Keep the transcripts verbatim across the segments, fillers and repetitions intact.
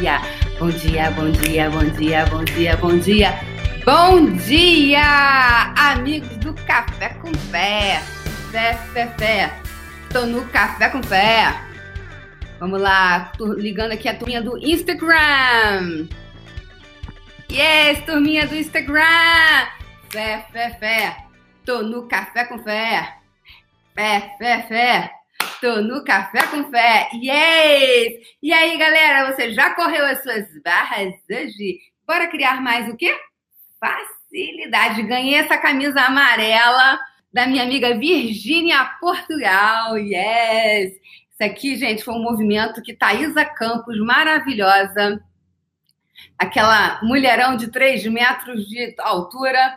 dia, bom dia, bom dia, bom dia, bom dia, bom dia, bom dia, bom dia, amigos do Café com Fé, Fé, Fé, Fé, estou no Café com Fé, vamos lá, tô ligando aqui a turminha do Instagram, yes, turminha do Instagram, Fé, Fé, Fé, estou no Café com Fé, Fé, Fé, Fé. Tô no Café com Fé, yes! E aí, galera, você já correu as suas barras hoje? Bora criar mais o quê? Facilidade. Ganhei essa camisa amarela da minha amiga Virgínia Portugal, yes! Isso aqui, gente, foi um movimento que Thaísa Campos, maravilhosa, aquela mulherão de três metros de altura,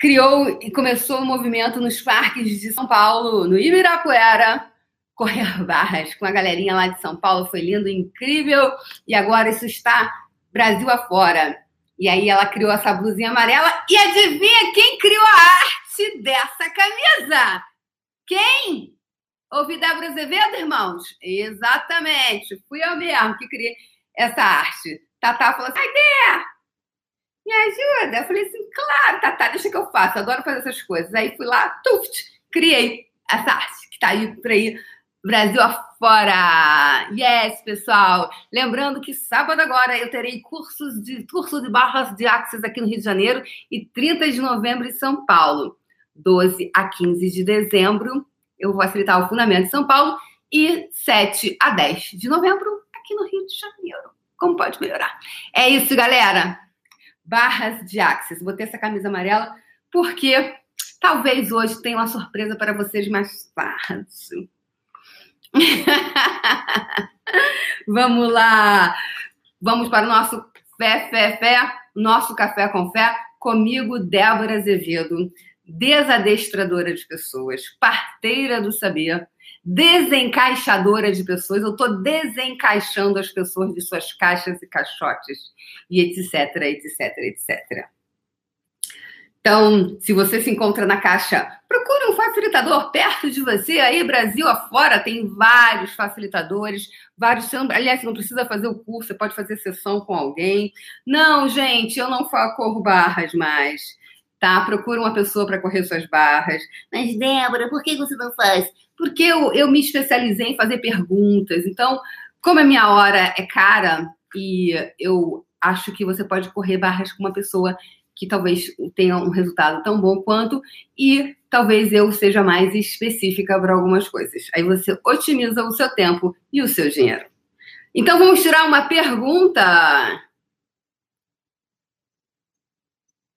criou e começou o movimento nos parques de São Paulo, no Ibirapuera, correr barras com a galerinha lá de São Paulo, foi lindo, incrível, e agora isso está Brasil afora. E aí ela criou essa blusinha amarela, e adivinha quem criou a arte dessa camisa? Quem? Ouvi da Brzevedo, irmãos? Exatamente, fui eu mesmo que criei essa arte. Tatá falou assim, cadê? Me ajuda? Eu falei assim, claro, Tatá, deixa que eu faço, adoro fazer essas coisas. Aí fui lá, tuft, criei essa arte que tá aí por aí, Brasil afora. Yes, pessoal. Lembrando que sábado agora eu terei cursos de, curso de barras de Access aqui no Rio de Janeiro e trinta de novembro em São Paulo. doze a quinze de dezembro eu vou facilitar o fundamento de São Paulo e sete a dez de novembro aqui no Rio de Janeiro. Como pode melhorar? É isso, galera. Barras de Access. Botei essa camisa amarela porque talvez hoje tenha uma surpresa para vocês mais tarde. Vamos lá. Vamos para o nosso Fé, Fé, Fé, nosso Café com Fé. Comigo, Débora Azevedo, desadestradora de pessoas, parteira do saber, desencaixadora de pessoas. Eu estou desencaixando as pessoas de suas caixas e caixotes e etc, etc, et cetera. Então, se você se encontra na caixa, procure um facilitador perto de você. Aí, Brasil afora, tem vários facilitadores, vários... Aliás, você não precisa fazer o curso, você pode fazer sessão com alguém. Não, gente, eu não corro barras mais, tá? Procura uma pessoa para correr suas barras. Mas, Débora, por que você não faz? Porque eu, eu me especializei em fazer perguntas. Então, como a minha hora é cara, e eu acho que você pode correr barras com uma pessoa que talvez tenha um resultado tão bom quanto, e talvez eu seja mais específica para algumas coisas. Aí você otimiza o seu tempo e o seu dinheiro. Então, vamos tirar uma pergunta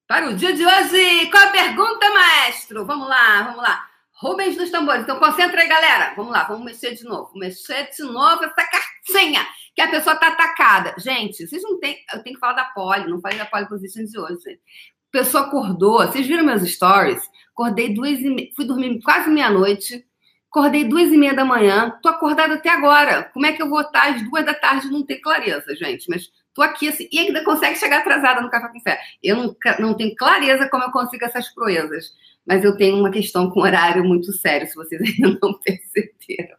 para o dia de hoje. Qual a pergunta, maestro? Vamos lá, vamos lá. Rubens dos tambores. Então, concentra aí, galera. Vamos lá, vamos mexer de novo. Mexer de novo essa cartinha, que a pessoa tá atacada. Gente, vocês não têm... Eu tenho que falar da pole, não falei da pole position de hoje, gente. A pessoa acordou. Vocês viram meus stories? Acordei duas e meia... Fui dormir quase meia-noite. Acordei duas e meia da manhã. Tô acordada até agora. Como é que eu vou estar às duas da tarde? Não tem clareza, gente. Mas tô aqui assim. E ainda consegue chegar atrasada no Café com Fé. Eu não, não tenho clareza como eu consigo essas proezas. Mas eu tenho uma questão com horário muito sério, se vocês ainda não perceberam.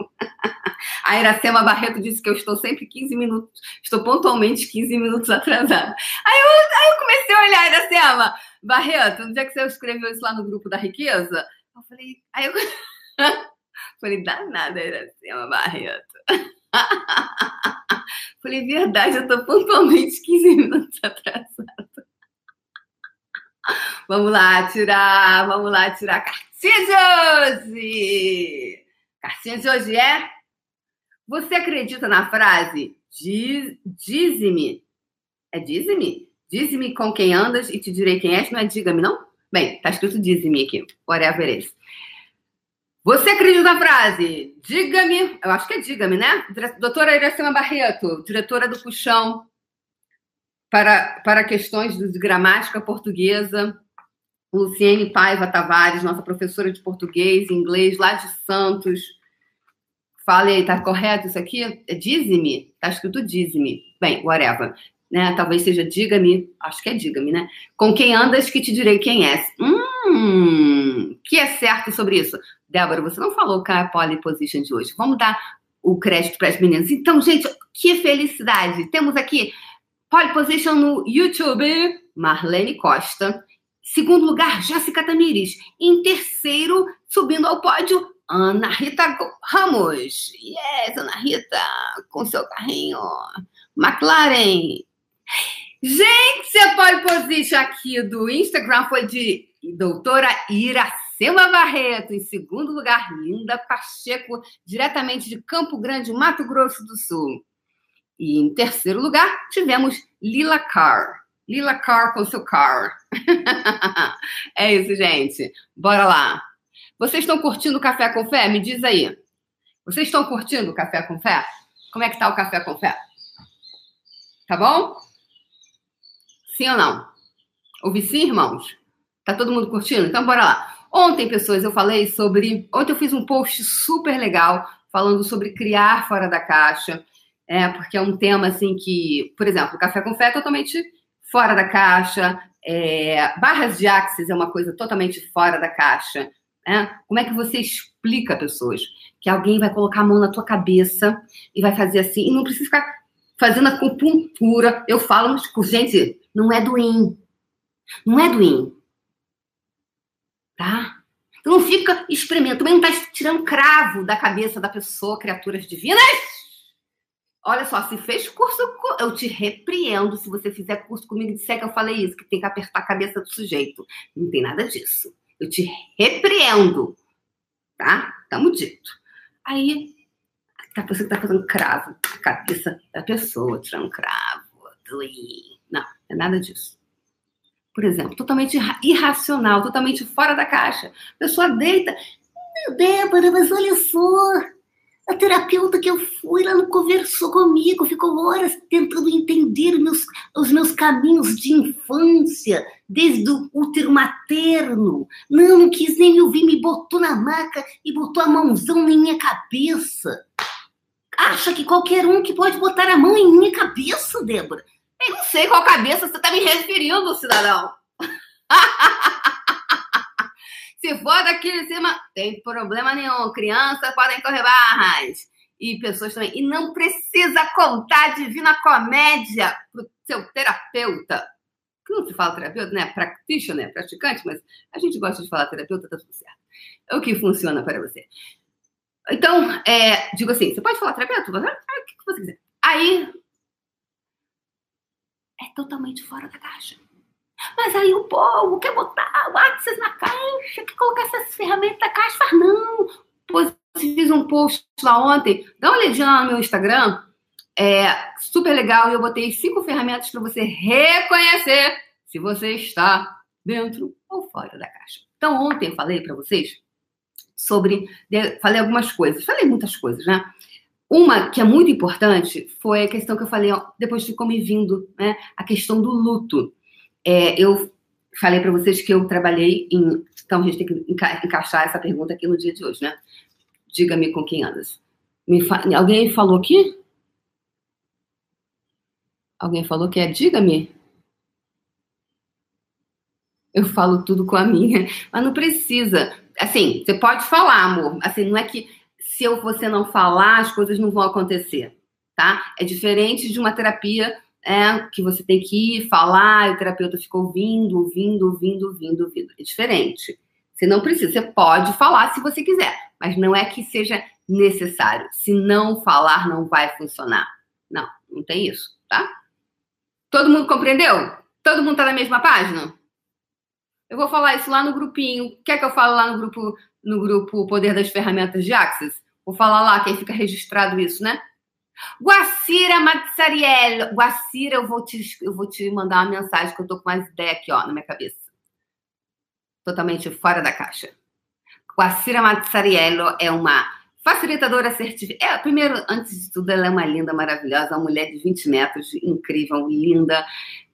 A Iracema Barreto disse que eu estou sempre quinze minutos, estou pontualmente quinze minutos atrasada. Aí eu, aí eu comecei a olhar, Iracema Barreto, no dia que você escreveu isso lá no grupo da riqueza, eu falei, aí eu falei, danada, Iracema Barreto. Falei, verdade, eu estou pontualmente quinze minutos atrasada. Vamos lá tirar, vamos lá tirar a cartinha de hoje. A cartinha de hoje é: você acredita na frase diz, dize-me? É dize-me? Dize-me com quem andas e te direi quem és, não é diga-me, não? Bem, tá escrito dize-me aqui, whatever it is. Você acredita na frase diga-me, eu acho que é diga-me, né? Doutora Iracema Barreto, diretora do Puxão Para, para questões de gramática portuguesa, Luciene Paiva Tavares, nossa professora de português e inglês, lá de Santos. Falei, tá correto isso aqui? É dize-me? Tá escrito dize-me. Bem, whatever. Né? Talvez seja diga-me, acho que é diga-me, né? Com quem andas que te direi quem és. Hum, o que é certo sobre isso? Débora, você não falou qual é a pole position de hoje. Vamos dar o crédito para as meninas. Então, gente, que felicidade! Temos aqui pole position no YouTube, Marlene Costa. Segundo lugar, Jéssica Tamires. Em terceiro, subindo ao pódio, Ana Rita Ramos. Yes, Ana Rita, com seu carrinho McLaren. Gente, a pole position aqui do Instagram foi de doutora Iracema Barreto. Em segundo lugar, Linda Pacheco, diretamente de Campo Grande, Mato Grosso do Sul. E em terceiro lugar, tivemos Lila Carr. Lila Carr com seu car. É isso, gente. Bora lá. Vocês estão curtindo o Café com Fé? Me diz aí. Vocês estão curtindo o Café com Fé? Como é que tá o Café com Fé? Tá bom? Sim ou não? Ouvi sim, irmãos? Tá todo mundo curtindo? Então, bora lá. Ontem, pessoas, eu falei sobre... Ontem eu fiz um post super legal falando sobre criar fora da caixa. É, porque é um tema, assim, que... Por exemplo, o Café com Fé é totalmente... fora da caixa, é, barras de Access é uma coisa totalmente fora da caixa, né? Como é que você explica, pessoas, que alguém vai colocar a mão na tua cabeça e vai fazer assim, e não precisa ficar fazendo acupuntura? Eu falo, tipo, gente, não é doinho, não é doinho, tá? Então não fica experimentando, também não tá tirando cravo da cabeça da pessoa, criaturas divinas. Olha só, se fez curso, eu te repreendo se você fizer curso comigo e disser que eu falei isso, que tem que apertar a cabeça do sujeito. Não tem nada disso. Eu te repreendo. Tá? Tamo dito. Aí, a pessoa que tá fazendo cravo, a cabeça da pessoa tirando cravo. Não, é nada disso. Por exemplo, totalmente irracional, totalmente fora da caixa. A pessoa deita. Meu Débora, mas olha só. A terapeuta que eu fui, ela não conversou comigo, ficou horas tentando entender os meus, os meus caminhos de infância, desde o útero materno. Não, não quis nem me ouvir, me botou na maca e botou a mãozão na minha cabeça. Acha que qualquer um que pode botar a mão em minha cabeça, Débora? Eu não sei qual cabeça você está me referindo, cidadão. Se for daqui de cima, tem problema nenhum. Crianças podem correr barras. E pessoas também. E não precisa contar a Divina Comédia pro seu terapeuta. Não se fala terapeuta, né? Practitioner, praticante, mas a gente gosta de falar terapeuta, tá tudo certo. É o que funciona para você. Então, é, digo assim, você pode falar terapeuta? Você, o que você quiser. Aí, é totalmente fora da caixa. Mas aí o povo quer botar o Access na caixa, quer colocar essas ferramentas na caixa, faz não. Pô, fiz um post lá ontem, dá uma olhadinha lá no meu Instagram, é super legal, e eu botei cinco ferramentas para você reconhecer se você está dentro ou fora da caixa. Então, ontem eu falei para vocês sobre, falei algumas coisas, falei muitas coisas, né? Uma que é muito importante foi a questão que eu falei, ó, depois ficou me vindo, né? A questão do luto. É, eu falei para vocês que eu trabalhei em... Então, a gente tem que enca- encaixar essa pergunta aqui no dia de hoje, né? Diga-me com quem andas. Me fa- Alguém falou aqui? Alguém falou que é diga-me? Eu falo tudo com a minha. Mas não precisa. Assim, você pode falar, amor. Assim, não é que se eu, você não falar, as coisas não vão acontecer, tá? É diferente de uma terapia... É, que você tem que ir, falar, e o terapeuta fica ouvindo, ouvindo, ouvindo, ouvindo, ouvindo. É diferente. Você não precisa, você pode falar se você quiser, mas não é que seja necessário. Se não falar, não vai funcionar. Não, não tem isso, tá? Todo mundo compreendeu? Todo mundo tá na mesma página? Eu vou falar isso lá no grupinho. Quer que eu fale lá no grupo, no grupo Poder das Ferramentas de Access? Vou falar lá, que aí fica registrado isso, né? Guacira Mazzariello. Guacira, eu vou, te, eu vou te mandar uma mensagem, que eu tô com umas ideias aqui, ó, na minha cabeça. Totalmente fora da caixa. Guacira Mazzariello é uma facilitadora certificada. É, primeiro, antes de tudo, ela é uma linda, maravilhosa, uma mulher de vinte metros, incrível, linda,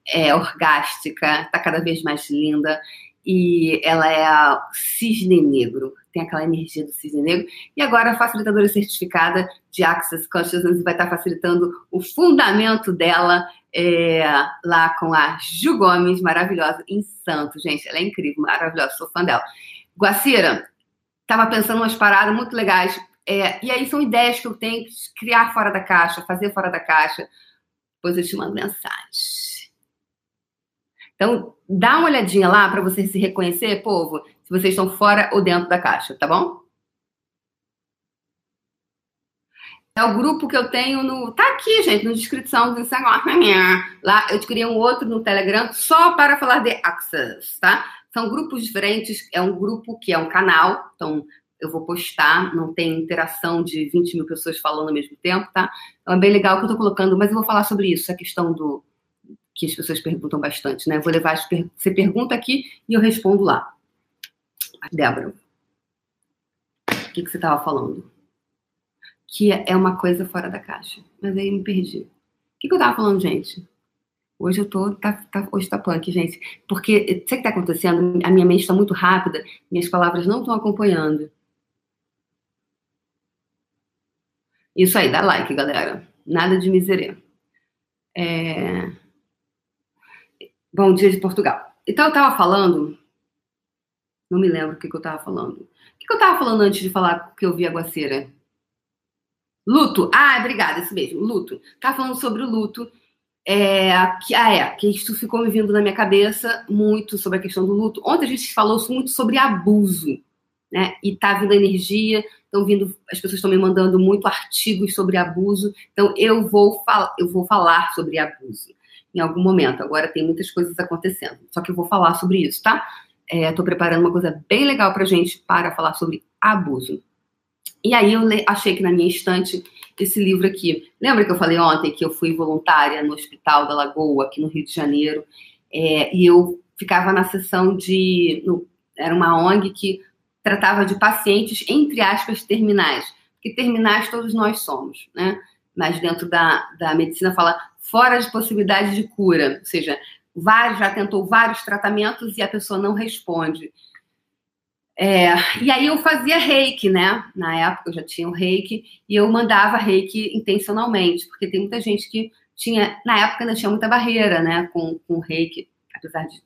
é, orgástica, tá cada vez mais linda. E ela é cisne negro, tem aquela energia do cisne negro. E agora a facilitadora certificada de Access Consciousness vai estar facilitando o fundamento dela é, lá com a Ju Gomes, maravilhosa, em Santos. Gente, ela é incrível, maravilhosa, sou fã dela. Guacira, estava pensando umas paradas muito legais. É, e aí são ideias que eu tenho que criar fora da caixa, fazer fora da caixa. Depois eu te mando mensagem. Então, dá uma olhadinha lá para você se reconhecer, povo, se vocês estão fora ou dentro da caixa, tá bom? É o grupo que eu tenho no... Tá aqui, gente, na descrição do Instagram. Lá eu criei um outro no Telegram só para falar de Access, tá? São grupos diferentes. É um grupo que é um canal. Então, eu vou postar. Não tem interação de vinte mil pessoas falando ao mesmo tempo, tá? Então, é bem legal que eu tô colocando. Mas eu vou falar sobre isso. A questão do... Que as pessoas perguntam bastante, né? Eu vou levar... As per... Você pergunta aqui e eu respondo lá. Débora, o que, que você tava falando? Que é uma coisa fora da caixa. Mas aí eu me perdi. O que, que eu tava falando, gente? Hoje eu tô... Tá, tá, hoje tá punk, gente. Porque, sei o que tá acontecendo? A minha mente tá muito rápida. Minhas palavras não estão acompanhando. Isso aí, dá like, galera. Nada de miserê. É... Bom dia de Portugal. Então, eu tava falando... Não me lembro o que, que eu tava falando. O que, que eu tava falando antes de falar que eu vi a Guacira? Luto. Ah, obrigada, isso mesmo, luto. Tá falando sobre o luto. É, que, ah, é, que isso ficou me vindo na minha cabeça muito sobre a questão do luto. Ontem a gente falou muito sobre abuso, né? E tá vindo energia, estão vindo, as pessoas estão me mandando muito artigos sobre abuso. Então, eu vou, fal- eu vou falar sobre abuso em algum momento. Agora tem muitas coisas acontecendo. Só que eu vou falar sobre isso, tá? É, tô preparando uma coisa bem legal pra gente para falar sobre abuso. E aí eu achei que na minha estante esse livro aqui. Lembra que eu falei ontem que eu fui voluntária no Hospital da Lagoa, aqui no Rio de Janeiro? É, e eu ficava na sessão de... No, era uma O N G que tratava de pacientes, entre aspas, terminais. Porque terminais todos nós somos, né? Mas dentro da, da medicina fala fora de possibilidade de cura. Ou seja, vários, já tentou vários tratamentos e a pessoa não responde. É, e aí eu fazia reiki, né? Na época eu já tinha o reiki e eu mandava reiki intencionalmente, porque tem muita gente que tinha, na época ainda tinha muita barreira, né? Com, com o reiki, apesar de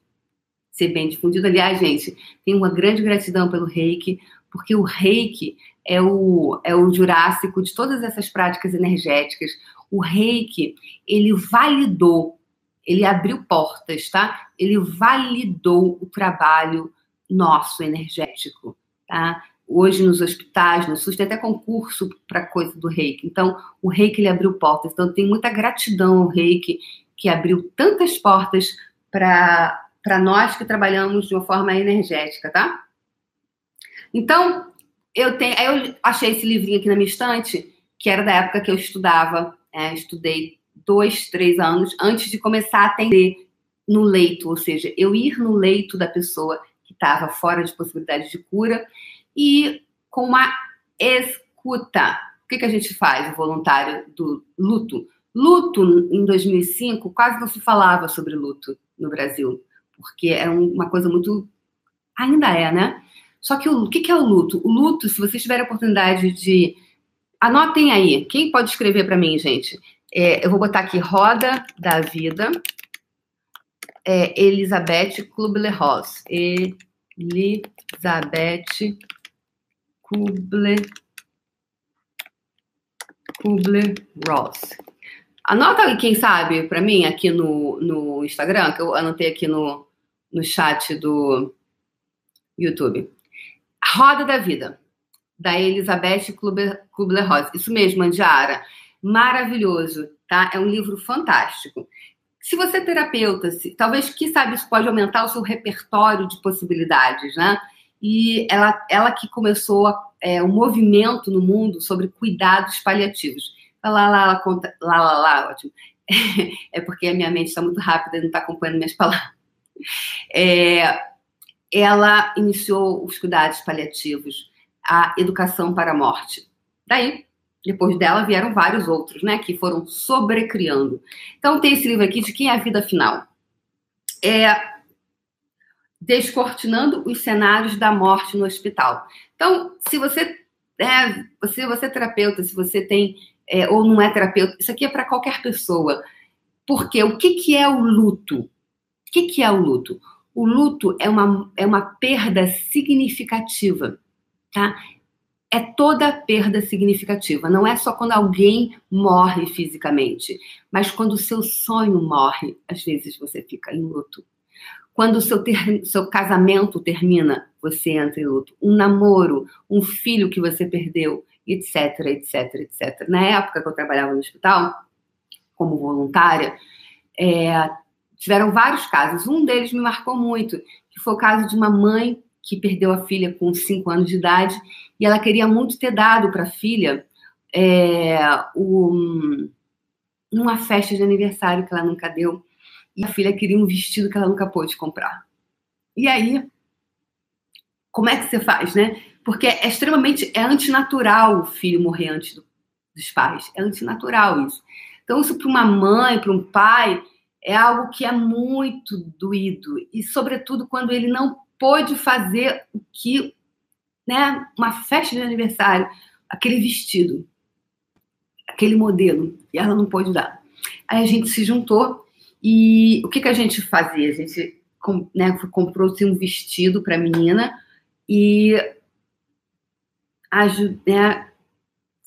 ser bem difundido. Aliás, gente, tenho uma grande gratidão pelo reiki, porque o reiki é o, é o jurássico de todas essas práticas energéticas. O reiki, ele validou, ele abriu portas, tá? Ele validou o trabalho nosso energético, tá? Hoje nos hospitais, no SUS, tem até concurso para coisa do reiki. Então, o reiki, ele abriu portas. Então, tem muita gratidão ao reiki, que abriu tantas portas para para nós que trabalhamos de uma forma energética, tá? Então, eu tenho, aí eu achei esse livrinho aqui na minha estante, que era da época que eu estudava, é, estudei dois, três anos antes de começar a atender no leito, ou seja, eu ir no leito da pessoa que estava fora de possibilidade de cura, e com uma escuta. O que, que a gente faz, o voluntário do luto? Luto, em dois mil e cinco, quase não se falava sobre luto no Brasil, porque era uma coisa muito... Ainda é, né? Só que o, o que, que é o luto? O luto, se vocês tiverem a oportunidade de... Anotem aí. Quem pode escrever para mim, gente? É, eu vou botar aqui, Roda da Vida... É Elisabeth Kubler-Ross. Elisabeth Kubler... Kubler-Ross. Anota aí, quem sabe, pra mim, aqui no, no Instagram, que eu anotei aqui no, no chat do YouTube. Roda da Vida, da Elisabeth Kubler-Ross. Isso mesmo, Andiara. Maravilhoso, tá? É um livro fantástico. Se você é terapeuta, se, talvez, quem sabe, isso pode aumentar o seu repertório de possibilidades, né? E ela, ela que começou o é, um movimento no mundo sobre cuidados paliativos. Lá, lá, lá, conta, lá, lá, lá, ótimo. É porque a minha mente está muito rápida e não está acompanhando minhas palavras. É, ela iniciou os cuidados paliativos, a educação para a morte. Daí... Depois dela vieram vários outros, né? Que foram sobrecriando. Então, tem esse livro aqui de Quem é a Vida Final. É... Descortinando os cenários da morte no hospital. Então, se você é, se você é terapeuta, se você tem... É, ou não é terapeuta, isso aqui é para qualquer pessoa. Porque o que, que é o luto? O que, que é o luto? O luto é uma, é uma perda significativa, tá? é toda perda significativa. Não é só quando alguém morre fisicamente, mas quando o seu sonho morre, às vezes você fica em luto. Quando o seu, ter... seu casamento termina, você entra em luto. Um namoro, um filho que você perdeu, etc, etc, etcétera. Na época que eu trabalhava no hospital, como voluntária, é... tiveram vários casos. Um deles me marcou muito, que foi o caso de uma mãe que perdeu a filha com cinco anos de idade e ela queria muito ter dado para a filha é... um... uma festa de aniversário que ela nunca deu. E a filha queria um vestido que ela nunca pôde comprar. E aí, como é que você faz, né? Porque é extremamente... É antinatural o filho morrer antes do, dos pais. É antinatural isso. Então, isso para uma mãe, para um pai, é algo que é muito doído. E, sobretudo, quando ele não pôde fazer o que... né, uma festa de aniversário, aquele vestido, aquele modelo. E ela não pôde dar. Aí a gente se juntou. E o que, que a gente fazia? A gente né, comprou assim, um vestido para a menina e ajud, né,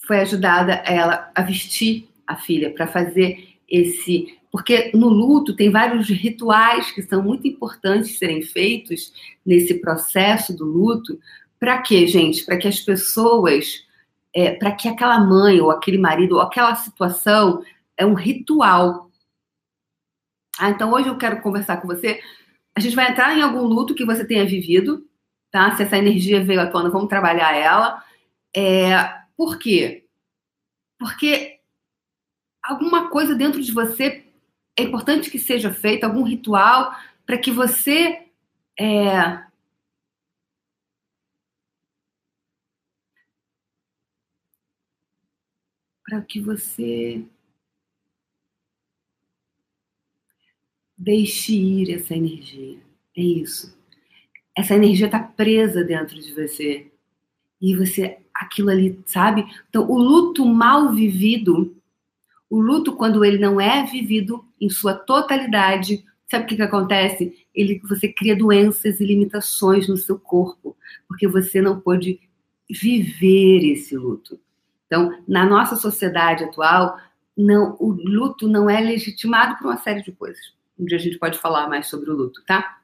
foi ajudada ela a vestir a filha para fazer esse... Porque no luto tem vários rituais que são muito importantes serem feitos nesse processo do luto. Para quê, gente? Para que as pessoas... É, para que aquela mãe ou aquele marido ou aquela situação é um ritual. Ah, então hoje eu quero conversar com você. A gente vai entrar em algum luto que você tenha vivido, tá? Se essa energia veio à tona, vamos trabalhar ela. É, por quê? Porque alguma coisa dentro de você é importante que seja feita, algum ritual, para que você é, para que você deixe ir essa energia. É isso. Essa energia está presa dentro de você. E você, aquilo ali, sabe? Então, o luto mal vivido, o luto quando ele não é vivido em sua totalidade, sabe o que, que acontece? Ele, você cria doenças e limitações no seu corpo, porque você não pôde viver esse luto. Então, na nossa sociedade atual, não, o luto não é legitimado por uma série de coisas. Um dia a gente pode falar mais sobre o luto, tá?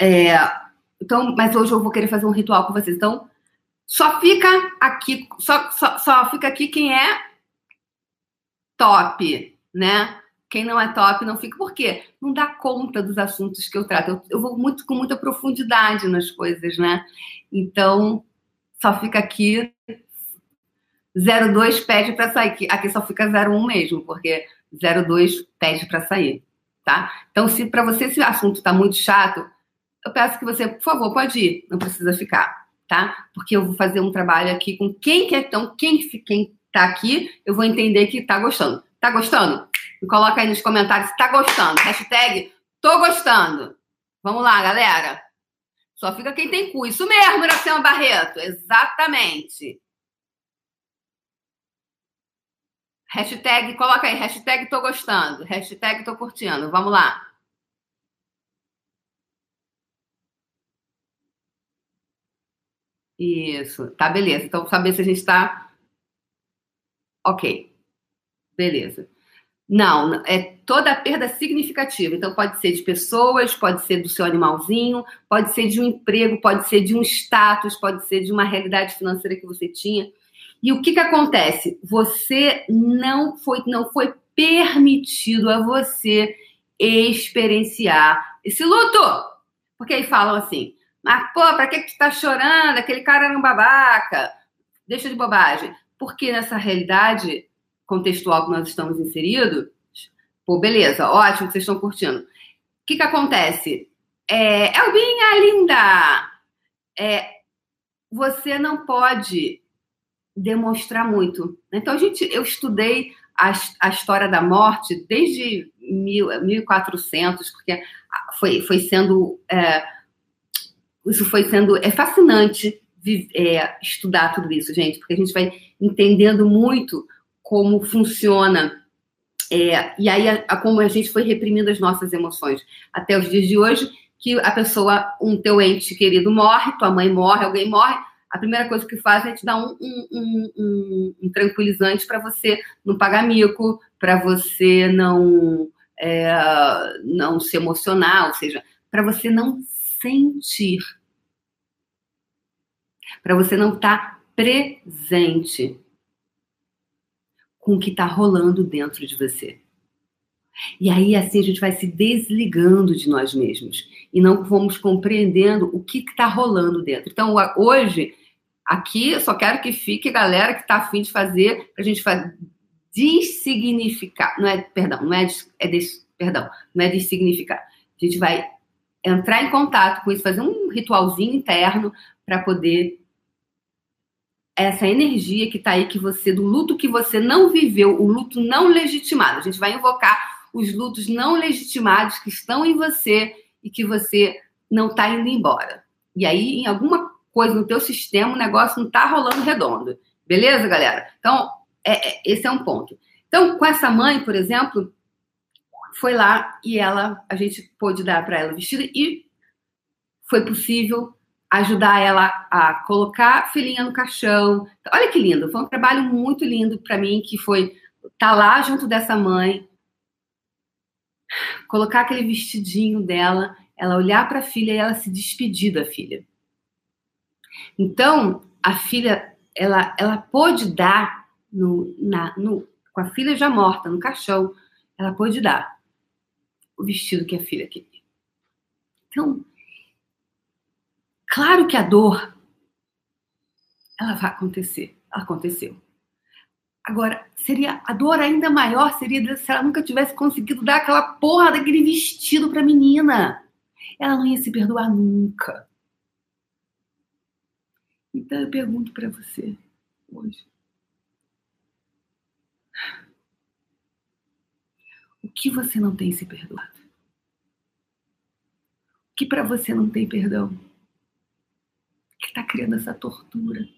É, então, mas hoje eu vou querer fazer um ritual com vocês. Então, só fica aqui, só, só, só fica aqui quem é top, né? Quem não é top não fica. Por quê? Não dá conta dos assuntos que eu trato. Eu, eu vou muito com muita profundidade nas coisas, né? Então, só fica aqui. zero dois pede pra sair. Aqui só fica zero um mesmo, porque... zero dois pede para sair, tá? Então, se para você esse assunto tá muito chato, eu peço que você, por favor, pode ir, não precisa ficar, tá? Porque eu vou fazer um trabalho aqui com quem quer, então, quem, quem tá aqui, eu vou entender que tá gostando. Tá gostando? Me coloca aí nos comentários se tá gostando. Hashtag tô gostando. Vamos lá, galera. Só fica quem tem cu. Isso mesmo, Iracema Barreto. Exatamente. Hashtag, coloca aí, hashtag tô gostando, hashtag tô curtindo, vamos lá. Isso, tá, beleza. Então, saber se a gente tá... Ok, beleza. Não, é toda a perda significativa. Então, pode ser de pessoas, pode ser do seu animalzinho, pode ser de um emprego, pode ser de um status, pode ser de uma realidade financeira que você tinha... E o que que acontece? Você não foi, não foi permitido a você experienciar esse luto. Porque aí falam assim, mas pô, pra que que tu tá chorando? Aquele cara era um babaca. Deixa de bobagem. Porque nessa realidade contextual que nós estamos inseridos, pô, beleza, ótimo, vocês estão curtindo. O que que acontece? É, Elbinha, linda! É, você não pode... demonstrar muito. Então, a gente, eu estudei a, a história da morte desde mil e quatrocentos, porque foi, foi sendo... É, isso foi sendo... É fascinante é, estudar tudo isso, gente, porque a gente vai entendendo muito como funciona. É, e aí, a, a, como a gente foi reprimindo as nossas emoções. Até os dias de hoje, que a pessoa, um teu ente querido morre, tua mãe morre, alguém morre, a primeira coisa que fazem é te dar um, um, um, um, um tranquilizante para você não pagar mico, para você não, é, não se emocionar, ou seja, para você não sentir, para você não estar presente com o que está rolando dentro de você. E aí, assim, a gente vai se desligando de nós mesmos e não vamos compreendendo o que está rolando dentro. Então, hoje, aqui, eu só quero que fique a galera que está afim de fazer, para a gente fazer, dessignificar, não é, perdão, não é, é des, perdão, não é dessignificar. A gente vai entrar em contato com isso, fazer um ritualzinho interno para poder... Essa energia que está aí, que você, do luto que você não viveu, o luto não legitimado. A gente vai invocar os lutos não legitimados que estão em você e que você não está indo embora. E aí, em alguma coisa no teu sistema, o negócio não está rolando redondo. Beleza, galera? Então, é, é, esse é um ponto. Então, com essa mãe, por exemplo, foi lá e ela, a gente pôde dar para ela o vestido e foi possível... ajudar ela a colocar a filhinha no caixão. Olha que lindo, foi um trabalho muito lindo para mim, que foi estar lá junto dessa mãe, colocar aquele vestidinho dela, ela olhar para a filha e ela se despedir da filha. Então, a filha, ela, ela pôde dar, no, na, no, com a filha já morta, no caixão, ela pôde dar o vestido que a filha queria. Então, claro que a dor, ela vai acontecer, ela aconteceu. Agora, seria a dor ainda maior seria se ela nunca tivesse conseguido dar aquela porra daquele vestido pra menina. Ela não ia se perdoar nunca. Então eu pergunto pra você hoje. O que você não tem se perdoado? O que pra você não tem perdão? Que está criando essa tortura.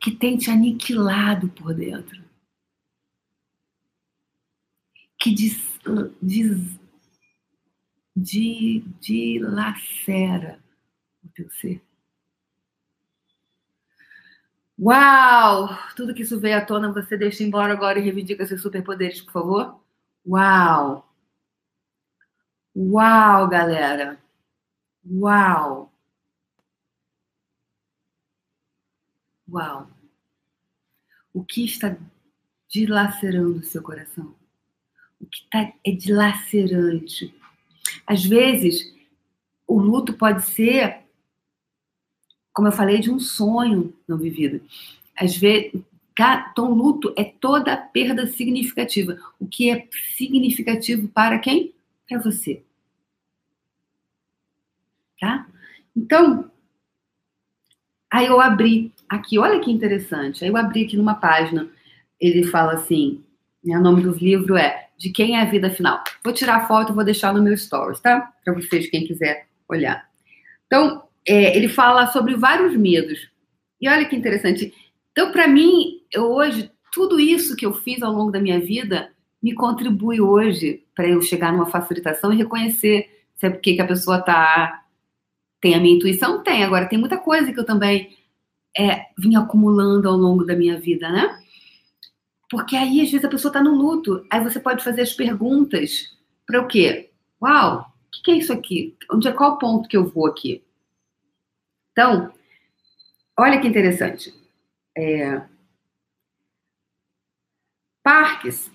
Que tem te aniquilado por dentro. Que des, des, de, dilacera o teu ser. Uau! Tudo que isso veio à tona, você deixa embora agora e reivindica seus superpoderes, por favor. Uau! Uau, galera! Uau! Uau! O que está dilacerando o seu coração? O que tá, é dilacerante? Às vezes, o luto pode ser, como eu falei, de um sonho não vivido. Às vezes, então, luto é toda perda significativa. O que é significativo para quem? Para você. Tá? Então, aí eu abri aqui, olha que interessante, aí eu abri aqui numa página, ele fala assim, né, o nome do livro é De Quem é a Vida Final. Vou tirar a foto e vou deixar no meu stories, tá? Para vocês, quem quiser olhar. Então, é, ele fala sobre vários medos. E olha que interessante. Então, para mim, eu, hoje, tudo isso que eu fiz ao longo da minha vida me contribui hoje para eu chegar numa facilitação e reconhecer se é porque que a pessoa tá... Tem a minha intuição? Tem. Agora, tem muita coisa que eu também é, vim acumulando ao longo da minha vida, né? Porque aí, às vezes, a pessoa tá no luto. Aí você pode fazer as perguntas para o quê? Uau, o que, que é isso aqui? Onde é qual o ponto que eu vou aqui? Então, olha que interessante. É... Parks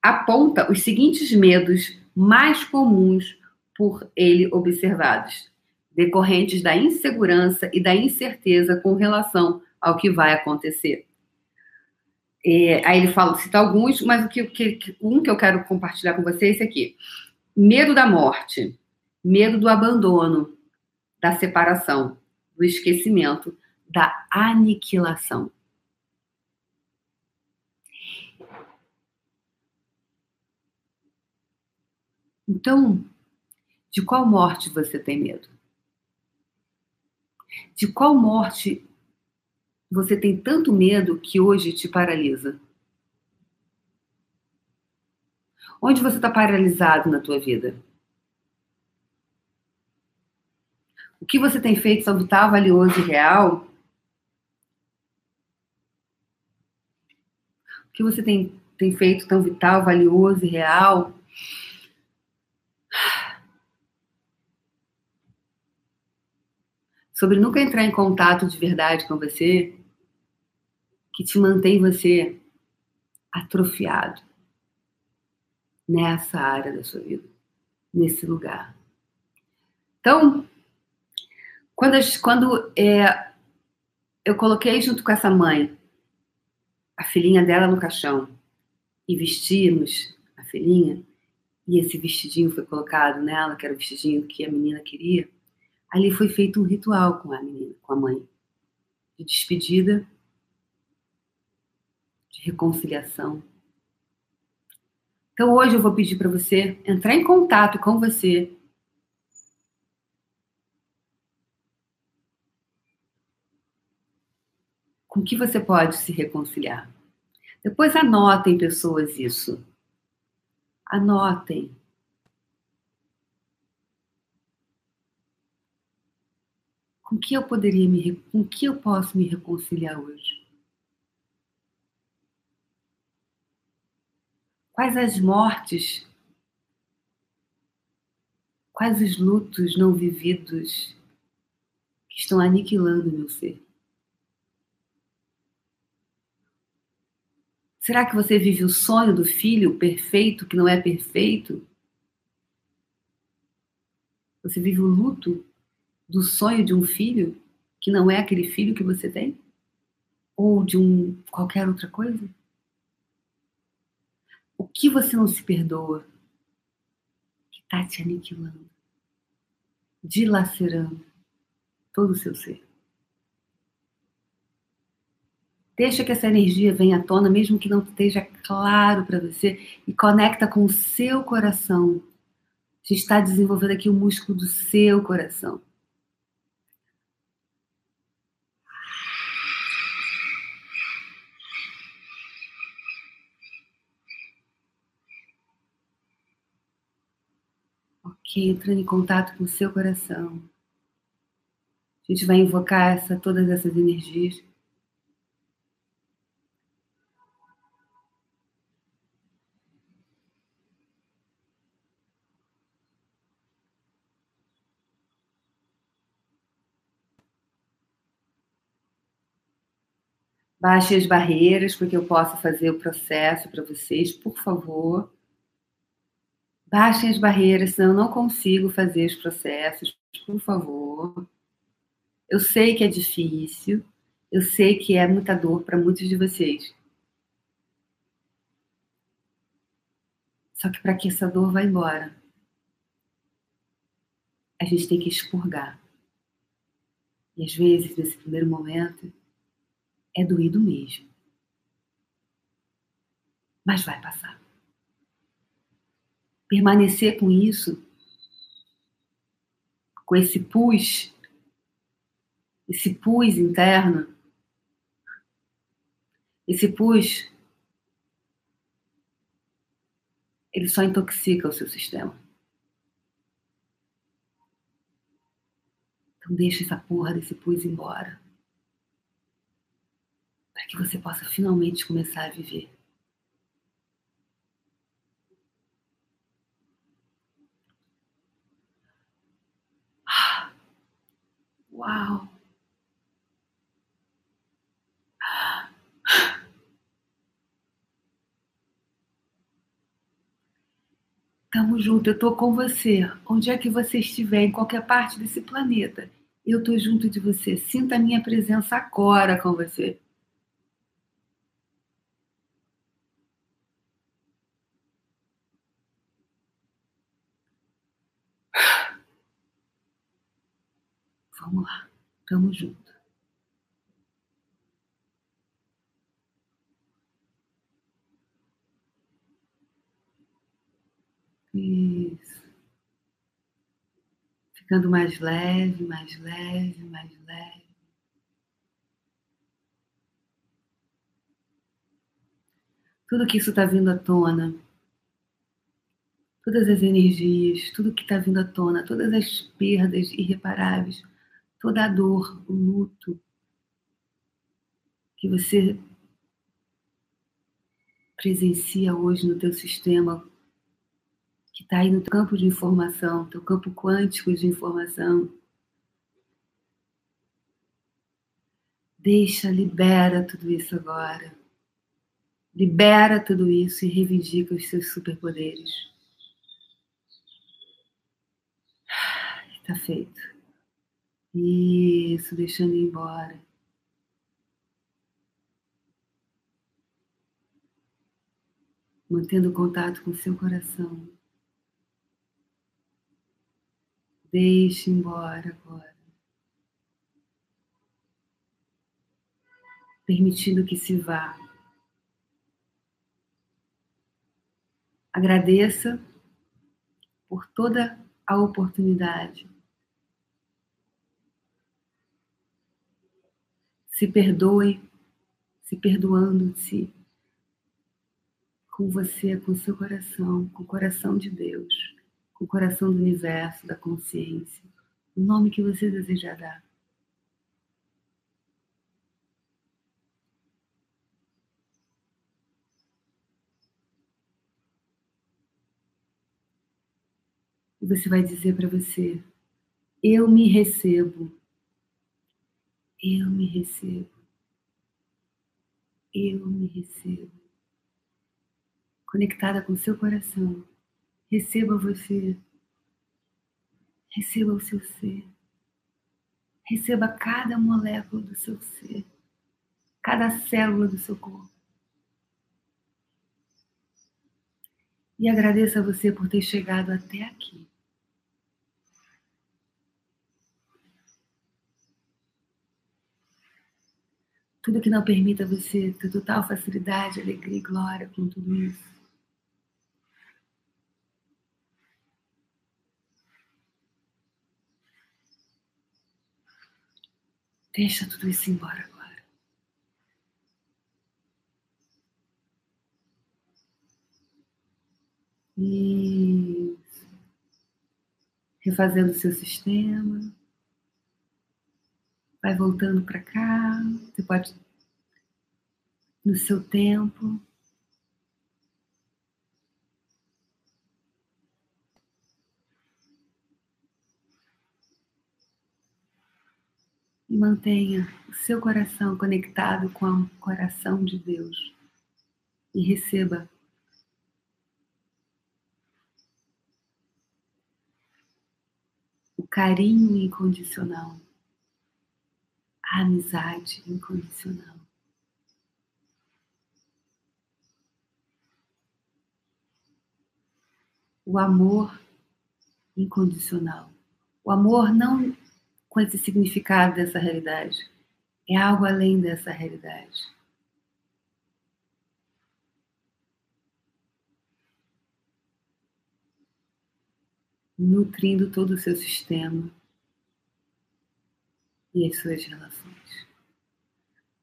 aponta os seguintes medos mais comuns por ele observados, decorrentes da insegurança e da incerteza com relação ao que vai acontecer. É, aí ele fala, cita alguns, mas o que, que, um que eu quero compartilhar com vocês é esse aqui. Medo da morte, medo do abandono, da separação, do esquecimento, da aniquilação. Então, de qual morte você tem medo? De qual morte você tem tanto medo que hoje te paralisa? Onde você está paralisado na tua vida? O que você tem feito sobre tal valioso e real? O que você tem, tem feito tão vital, valioso e real? Sobre nunca entrar em contato de verdade com você, que te mantém você atrofiado nessa área da sua vida, nesse lugar. Então, quando, quando é, eu coloquei junto com essa mãe a filhinha dela no caixão e vestimos a filhinha, e esse vestidinho foi colocado nela, que era o vestidinho que a menina queria, ali foi feito um ritual com a menina, com a mãe, de despedida, de reconciliação. Então hoje eu vou pedir para você entrar em contato com você, com que você pode se reconciliar. Depois anotem, pessoas, isso. Anotem. Com que eu poderia me, com que eu posso me reconciliar hoje? Quais as mortes? Quais os lutos não vividos que estão aniquilando meu ser? Será que você vive o sonho do filho perfeito que não é perfeito? Você vive o luto do sonho de um filho que não é aquele filho que você tem? Ou de um qualquer outra coisa? O que você não se perdoa que está te aniquilando, dilacerando todo o seu ser? Deixa que essa energia venha à tona, mesmo que não esteja claro para você, e conecta com o seu coração. A gente está desenvolvendo aqui o músculo do seu coração. Entrando em contato com o seu coração. A gente vai invocar essa, todas essas energias. Baixe as barreiras para que eu possa fazer o processo para vocês, por favor. Baixem as barreiras, senão eu não consigo fazer os processos, por favor. Eu sei que é difícil, eu sei que é muita dor para muitos de vocês. Só que para que essa dor vá embora, a gente tem que expurgar. E às vezes, nesse primeiro momento, é doído mesmo. Mas vai passar. Permanecer com isso, com esse pus, esse pus interno, esse pus, ele só intoxica o seu sistema. Então deixa essa porra desse pus embora, para que você possa finalmente começar a viver. Uau! Tamo junto, eu tô com você. Onde é que você estiver, em qualquer parte desse planeta, eu tô junto de você. Sinta a minha presença agora com você. Vamos lá, tamo junto. Isso. Ficando mais leve, mais leve, mais leve. Tudo que isso está vindo à tona, todas as energias, tudo que está vindo à tona, todas as perdas irreparáveis, toda a dor, o luto, que você presencia hoje no teu sistema, que está aí no teu campo de informação, teu campo quântico de informação. Deixa, libera tudo isso agora. Libera tudo isso e reivindica os seus superpoderes. Está feito. Isso, deixando ir embora. Mantendo contato com o seu coração. Deixe embora agora. Permitindo que se vá. Agradeça por toda a oportunidade. Se perdoe, se perdoando de si. Com você, com seu coração, com o coração de Deus, com o coração do universo, da consciência, o nome que você desejar dar. E você vai dizer para você, eu me recebo, eu me recebo, eu me recebo. Conectada com o seu coração, receba você, receba o seu ser, receba cada molécula do seu ser, cada célula do seu corpo. E agradeça a você por ter chegado até aqui. Tudo que não permita você ter total facilidade, alegria e glória com tudo isso. Deixa tudo isso embora agora. Isso. Refazendo o seu sistema. Vai voltando para cá. Você pode, no seu tempo. E mantenha o seu coração conectado com o coração de Deus. E receba. O carinho incondicional. A amizade incondicional. O amor incondicional. O amor não... com esse significado dessa realidade. É algo além dessa realidade. Nutrindo todo o seu sistema e as suas relações.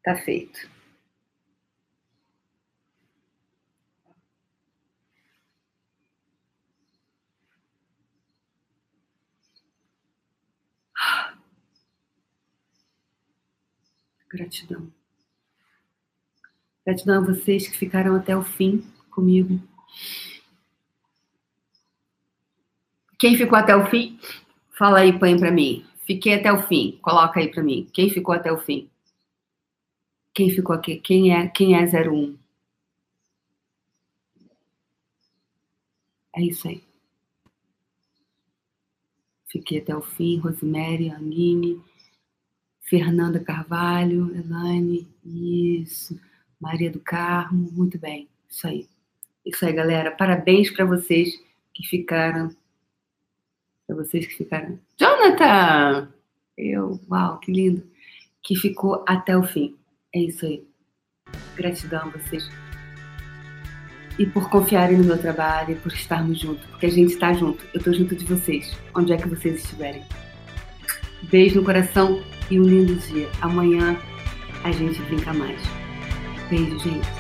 Tá feito. Gratidão. Gratidão a vocês que ficaram até o fim comigo. Quem ficou até o fim, fala aí, põe pra mim. Fiquei até o fim, coloca aí pra mim. Quem ficou até o fim? Quem ficou aqui? Quem é, quem é zero um? É isso aí. Fiquei até o fim, Rosemary, Anine... Fernanda Carvalho, Elaine, isso, Maria do Carmo, muito bem, isso aí. Isso aí, galera, parabéns para vocês que ficaram, para vocês que ficaram. Jonathan! Eu, uau, que lindo, que ficou até o fim, é isso aí. Gratidão a vocês. E por confiarem no meu trabalho, e por estarmos juntos, porque a gente está junto, eu estou junto de vocês, onde é que vocês estiverem. Beijo no coração. E um lindo dia. Amanhã a gente brinca mais. Beijo, gente.